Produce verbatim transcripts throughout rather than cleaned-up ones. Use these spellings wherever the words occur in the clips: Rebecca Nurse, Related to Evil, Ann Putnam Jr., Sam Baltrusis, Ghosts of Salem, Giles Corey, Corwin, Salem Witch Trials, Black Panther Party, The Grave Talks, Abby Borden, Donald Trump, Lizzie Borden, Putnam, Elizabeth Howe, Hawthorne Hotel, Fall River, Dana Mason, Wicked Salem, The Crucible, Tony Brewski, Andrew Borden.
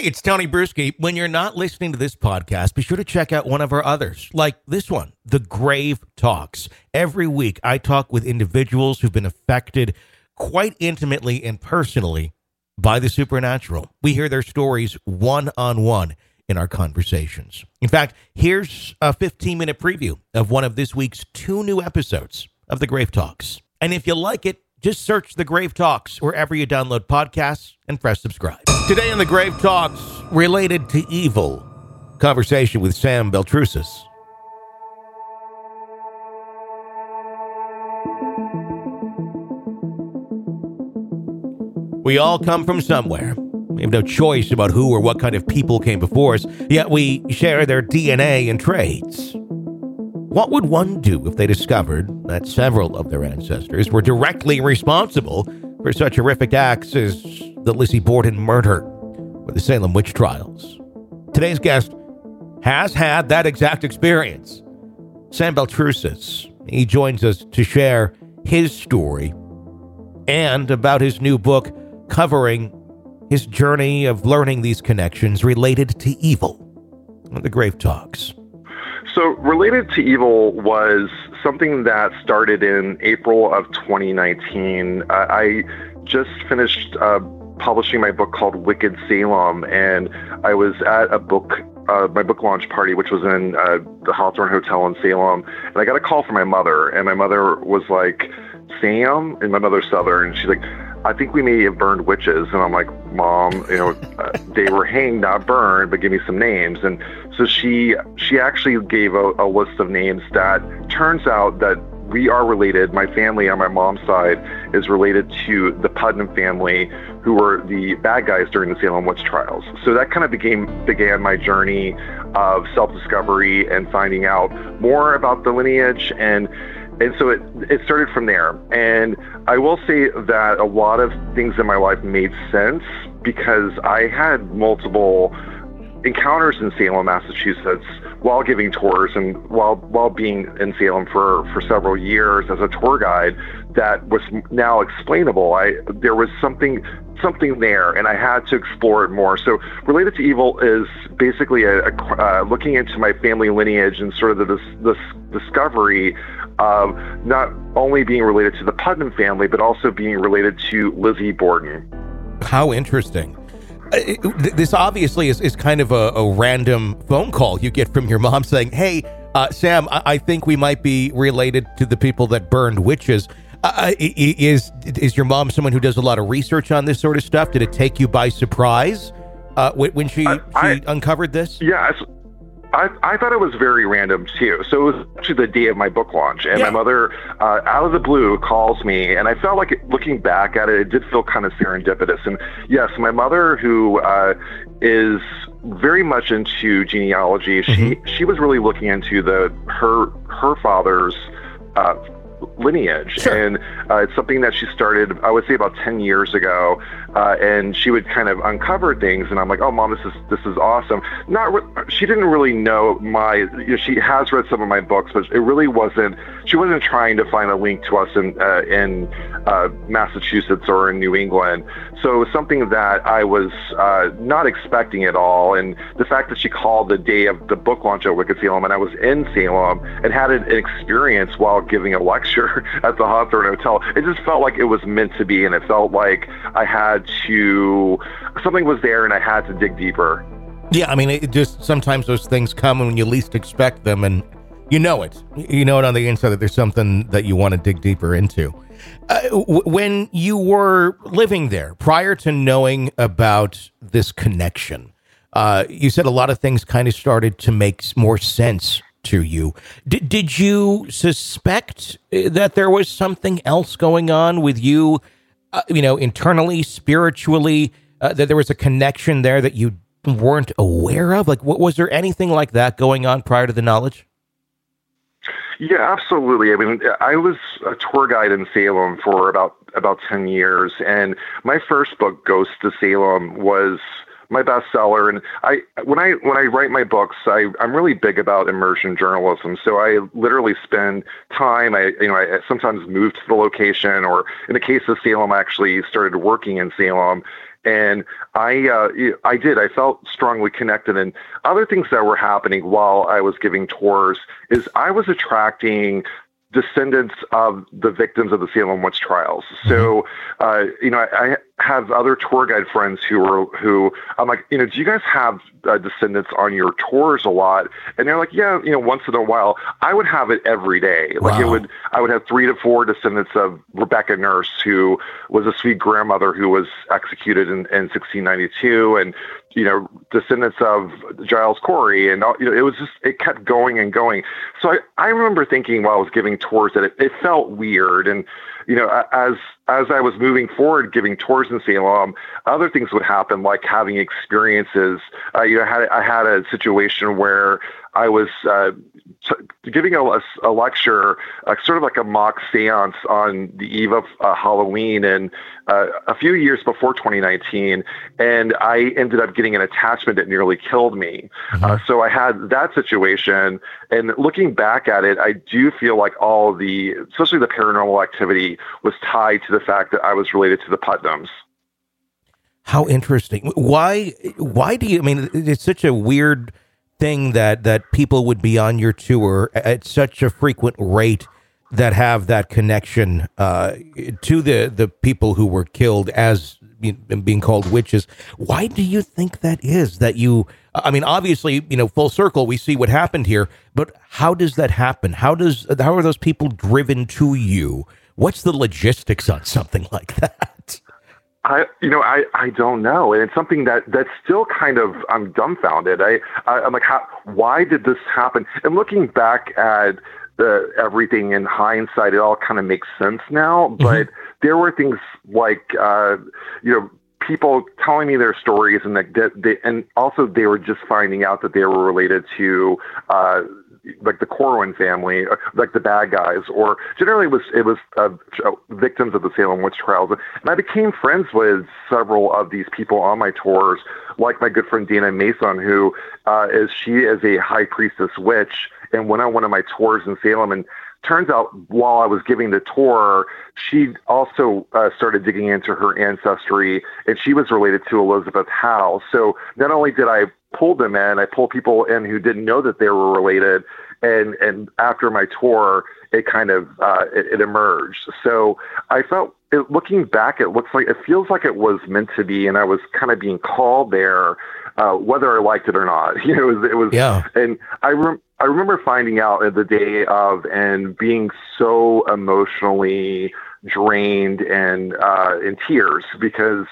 Hey, it's Tony Brewski. When you're not listening to this podcast, be sure to check out one of our others, like this one, The Grave Talks. Every week, I talk with individuals who've been affected quite intimately and personally by the supernatural. We hear their stories one-on-one in our conversations. In fact, here's a fifteen-minute preview of one of this week's two new episodes of The Grave Talks. And if you like it, just search The Grave Talks wherever you download podcasts and press subscribe. Today on The Grave Talks, Related to Evil, conversation with Sam Baltrusis. We all come from somewhere. We have no choice about who or what kind of people came before us, yet we share their D N A and traits. What would one do if they discovered that several of their ancestors were directly responsible for such horrific acts as the Lizzie Borden murder or the Salem Witch Trials? Today's guest has had that exact experience. Sam Baltrusis, he joins us to share his story and about his new book covering his journey of learning these connections related to evil on The Grave Talks. So Related to Evil was something that started in April of twenty nineteen. Uh, I just finished uh, publishing my book called Wicked Salem, and I was at a book, uh, my book launch party, which was in uh, the Hawthorne Hotel in Salem, and I got a call from my mother, and my mother was like, Sam, and my mother's Southern, she's like, I think we may have burned witches. And I'm like, Mom, you know, they were hanged, not burned, but give me some names. And so she she actually gave a, a list of names that turns out that we are related. My family on my mom's side is related to the Putnam family, who were the bad guys during the Salem Witch Trials. So that kind of became began my journey of self-discovery and finding out more about the lineage. And And so it, it started from there. And I will say that a lot of things in my life made sense because I had multiple encounters in Salem, Massachusetts, while giving tours and while while being in Salem for, for several years as a tour guide that was now explainable. I there was something something there, and I had to explore it more. So Related to Evil is basically a, a, uh, looking into my family lineage and sort of the this discovery of not only being related to the Putnam family, but also being related to Lizzie Borden. How interesting. This obviously is, is kind of a, a random phone call you get from your mom saying, hey, uh, Sam, I, I think we might be related to the people that burned witches. Uh, is is your mom someone who does a lot of research on this sort of stuff? Did it take you by surprise uh, when she, I, she I, uncovered this? Yeah, I, I thought it was very random, too. So it was actually the day of my book launch. And yeah. my mother, uh, out of the blue, calls me. And I felt like, it, looking back at it, it did feel kind of serendipitous. And yes, my mother, who uh, is very much into genealogy, mm-hmm. she, she was really looking into the her her father's uh, lineage. Sure. And uh, it's something that she started, I would say, about ten years ago. Uh, and she would kind of uncover things, and I'm like, "Oh, Mom, this is this is awesome." Not re- she didn't really know my. You know, she has read some of my books, but it really wasn't. She wasn't trying to find a link to us in uh, in uh, Massachusetts or in New England. So it was something that I was uh, not expecting at all. And the fact that she called the day of the book launch at Wicked Salem, and I was in Salem and had an experience while giving a lecture at the Hawthorne Hotel, it just felt like it was meant to be, and it felt like I had. to something was there and I had to dig deeper. Yeah, I mean, it just sometimes those things come when you least expect them, and you know it. You know it on the inside that there's something that you want to dig deeper into. Uh, w- when you were living there, prior to knowing about this connection, uh, you said a lot of things kind of started to make more sense to you. D- did you suspect that there was something else going on with you? Uh, you know, internally, spiritually, uh, that there was a connection there that you weren't aware of? Like, what, was there anything like that going on prior to the knowledge? Yeah, absolutely. I mean, I was a tour guide in Salem for about, about ten years. And my first book, Ghosts of Salem, was my bestseller. And I, when I, when I write my books, I, I'm really big about immersion journalism. So I literally spend time, I, you know, I sometimes move to the location, or in the case of Salem, I actually started working in Salem And I, uh, I did, I felt strongly connected. And other things that were happening while I was giving tours is I was attracting descendants of the victims of the Salem Witch Trials. So, uh, you know, I, I have other tour guide friends who are, who I'm like, you know, do you guys have uh, descendants on your tours a lot? And they're like, yeah, you know, once in a while. I would have it every day. Like wow. it would, I would have three to four descendants of Rebecca Nurse, who was a sweet grandmother who was executed in, in sixteen ninety-two, and, you know, descendants of Giles Corey. And, you know, it was just, it kept going and going. So I, I remember thinking while I was giving tours that it, it felt weird. And, you know, as, as I was moving forward, giving tours in Salem, other things would happen, like having experiences. Uh, you know, I had, I had a situation where I was uh, t- giving a, a lecture, uh, sort of like a mock seance on the eve of uh, Halloween, and uh, a few years before twenty nineteen, and I ended up getting an attachment that nearly killed me. Mm-hmm. Uh, so I had that situation, and looking back at it, I do feel like all the, especially the paranormal activity, was tied to the fact that I was related to the Putnams. How interesting. Why, why do you, I mean, it's such a weird thing that, that people would be on your tour at such a frequent rate that have that connection uh, to the, the people who were killed as you know, being called witches. Why do you think that is that you, I mean, obviously, you know, full circle, we see what happened here, but how does that happen? How does, how are those people driven to you? What's the logistics on something like that? I, you know, I, I don't know. And it's something that, that's still kind of, I'm dumbfounded. I, I I'm like, how, why did this happen? And looking back at the, everything in hindsight, it all kind of makes sense now, but mm-hmm. there were things like, uh, you know, people telling me their stories, and that, that they, and also they were just finding out that they were related to, uh, like the Corwin family, like the bad guys, or generally it was, it was uh, victims of the Salem Witch Trials. And I became friends with several of these people on my tours, like my good friend Dana Mason, who uh, is, she is a high priestess witch, and went on one of my tours in Salem. And turns out while I was giving the tour, she also uh, started digging into her ancestry, and she was related to Elizabeth Howe. So not only did I pulled them in, I pulled people in who didn't know that they were related. And, and after my tour, it kind of, uh, it, it emerged. So I felt it, looking back, it looks like, it feels like it was meant to be. And I was kind of being called there, uh, whether I liked it or not, you know, it was, it was yeah. And I rem- I remember finding out at the day of and being so emotionally drained and, uh, in tears, because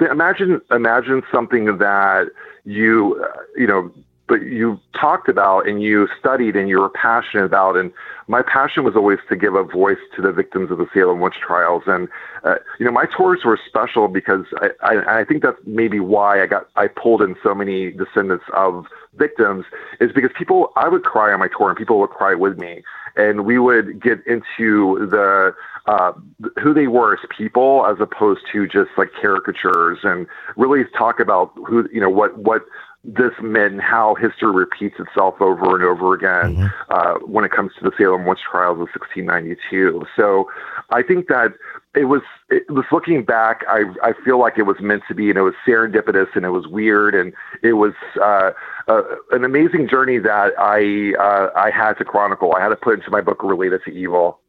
imagine, imagine something that, you, uh, you know, but you talked about and you studied and you were passionate about. And my passion was always to give a voice to the victims of the Salem Witch Trials. And, uh, you know, my tours were special because I, I, I think that's maybe why I got, I pulled in so many descendants of victims, is because people, I would cry on my tour and people would cry with me. And we would get into the, uh, who they were as people, as opposed to just like caricatures, and really talk about who, you know, what, what, this meant and how history repeats itself over and over again mm-hmm. uh, when it comes to the Salem Witch Trials of sixteen ninety-two. So I think that it was, it was looking back, I I feel like it was meant to be, and it was serendipitous, and it was weird, and it was uh, uh, an amazing journey that I uh, I had to chronicle. I had to put into my book Related to Evil.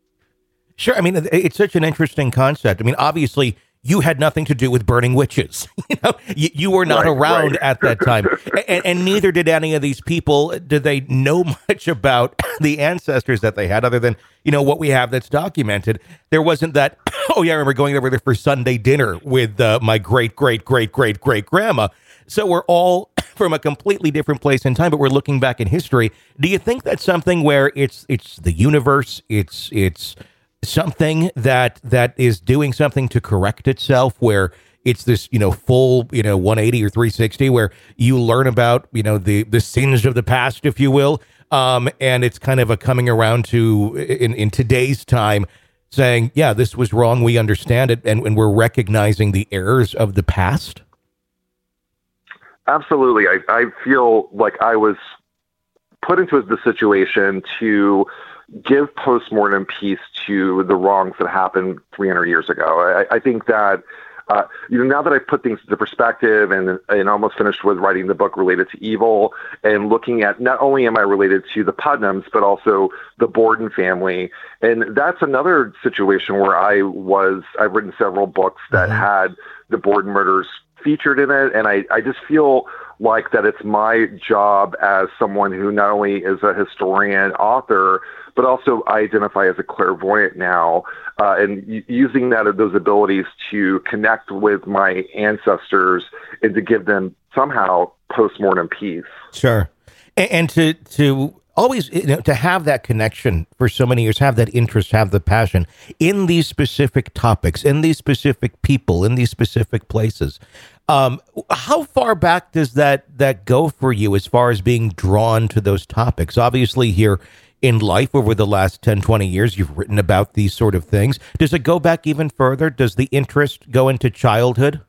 Sure. I mean, it's such an interesting concept. I mean, obviously, you had nothing to do with burning witches. You know, you, you were not right, around right. at that time. and, and neither did any of these people. Did they know much about the ancestors that they had, other than, you know, what we have that's documented? There wasn't that, oh, yeah, I remember going over there for Sunday dinner with uh, my great, great, great, great, great grandma. So we're all from a completely different place in time, but we're looking back in history. Do you think that's something where it's it's the universe, it's it's... something that that is doing something to correct itself, where it's this, you know, full, you know, one eighty or three sixty, where you learn about, you know, the the sins of the past, if you will, um and it's kind of a coming around to in in today's time, saying, yeah, this was wrong, we understand it, and, and we're recognizing the errors of the past? Absolutely. I, I feel like I was put into the situation to give postmortem peace to the wrongs that happened three hundred years ago. I, I think that Uh, you know, now that I put things into perspective and and almost finished with writing the book Related to Evil and looking at not only am I related to the Putnams, but also the Borden family. And that's another situation where I was, I've written several books that mm-hmm. had the Borden murders featured in it. And I, I just feel like that it's my job as someone who not only is a historian, author, but also I identify as a clairvoyant now, uh, and y- using that those abilities to connect with my ancestors and to give them somehow postmortem peace. Sure, and, and to to always you know, to have that connection for so many years, have that interest, have the passion in these specific topics, in these specific people, in these specific places. Um, how far back does that that go for you as far as being drawn to those topics? Obviously, here. In life over the last ten, twenty years, you've written about these sort of things. Does it go back even further? Does the interest go into childhood?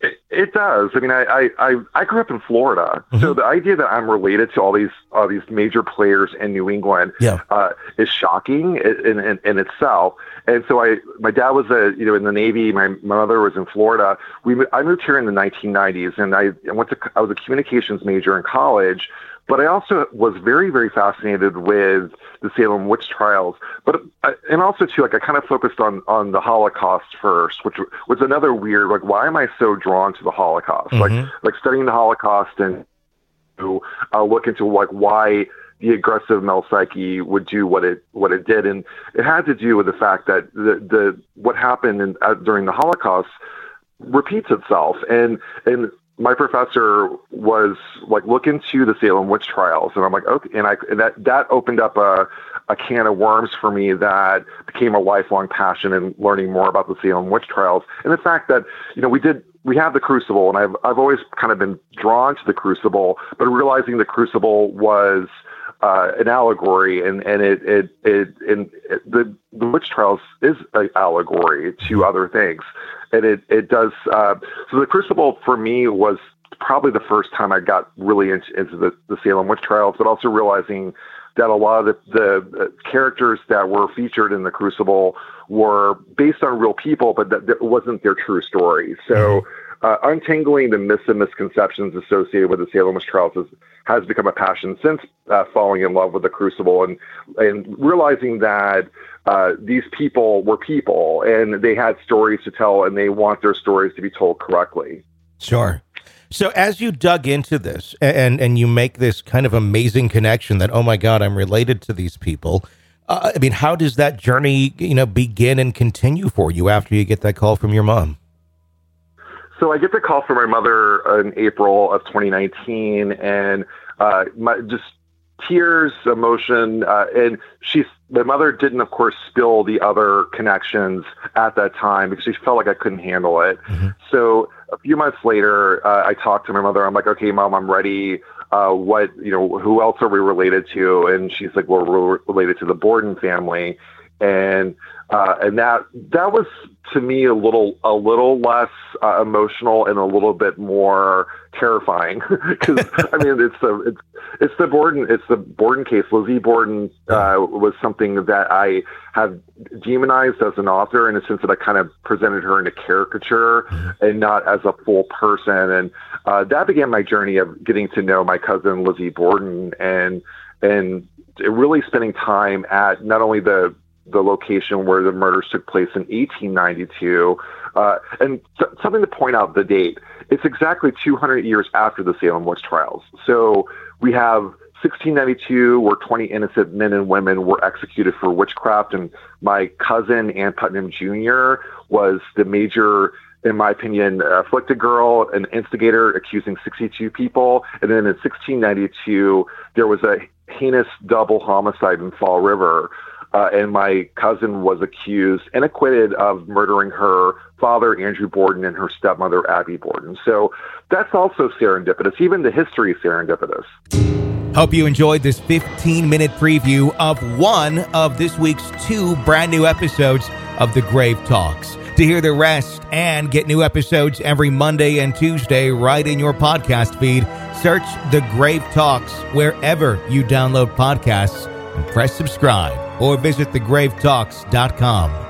It, it does. I mean, I, I, I grew up in Florida. Mm-hmm. So the idea that I'm related to all these, all these major players in New England yeah. uh, is shocking in, in, in itself. And so I, my dad was a, you know, in the Navy. My mother was in Florida. We, I moved here in the nineteen nineties and I, I went to, I was a communications major in college. But I also was very, very fascinated with the Salem Witch Trials, but and also too, like I kind of focused on on the Holocaust first, which was another weird, like why am I so drawn to the Holocaust? Mm-hmm. Like like studying the Holocaust and to uh, look into like why the aggressive male psyche would do what it what it did, and it had to do with the fact that the the what happened in, uh, during the Holocaust repeats itself, and and. My professor was like, look into the Salem Witch Trials. And I'm like, okay. And I, and that, that opened up a, a can of worms for me that became a lifelong passion in learning more about the Salem Witch Trials. And the fact that, you know, we did, we have the Crucible and I've, I've always kind of been drawn to the Crucible, but realizing the Crucible was uh, an allegory and, and it, it, it, and it, the, the Witch Trials is an allegory to other things. And it, it does, uh, so the Crucible for me was probably the first time I got really into, into the, the Salem Witch Trials, but also realizing that a lot of the, the characters that were featured in the Crucible were based on real people, but that, that wasn't their true story. So uh, untangling the myths and misconceptions associated with the Salem Witch Trials is, has become a passion since uh, falling in love with the Crucible and, and realizing that Uh, these people were people and they had stories to tell and they want their stories to be told correctly. Sure. So as you dug into this and, and you make this kind of amazing connection that, oh my God, I'm related to these people. Uh, I mean, how does that journey, you know, begin and continue for you after you get that call from your mom? So I get the call from my mother in April of twenty nineteen and uh, my, just tears, emotion, uh, and she's, my mother didn't, of course, spill the other connections at that time because she felt like I couldn't handle it. Mm-hmm. So a few months later, uh, I talked to my mother. I'm like, okay, Mom, I'm ready. Uh, what, you know, who else are we related to? And she's like, well, we're related to the Borden family. And, uh, and that, that was to me a little, a little less uh, emotional and a little bit more terrifying because I mean, it's the, it's, it's the Borden, it's the Borden case. Lizzie Borden, uh, was something that I have demonized as an author in a sense that I kind of presented her in a caricature and not as a full person. And, uh, that began my journey of getting to know my cousin, Lizzie Borden, and, and really spending time at not only the, the location where the murders took place in eighteen ninety-two. Uh, and th- something to point out the date, it's exactly two hundred years after the Salem Witch Trials. So we have sixteen ninety-two where twenty innocent men and women were executed for witchcraft. And my cousin, Ann Putnam Junior was the major, in my opinion, afflicted girl, an instigator accusing sixty-two people. And then in sixteen ninety-two, there was a heinous double homicide in Fall River. Uh, and my cousin was accused and acquitted of murdering her father, Andrew Borden, and her stepmother, Abby Borden. So that's also serendipitous. Even the history is serendipitous. Hope you enjoyed this fifteen-minute preview of one of this week's two brand new episodes of The Grave Talks. To hear the rest and get new episodes every Monday and Tuesday right in your podcast feed, search The Grave Talks wherever you download podcasts and press subscribe. Or visit the grave talks dot com.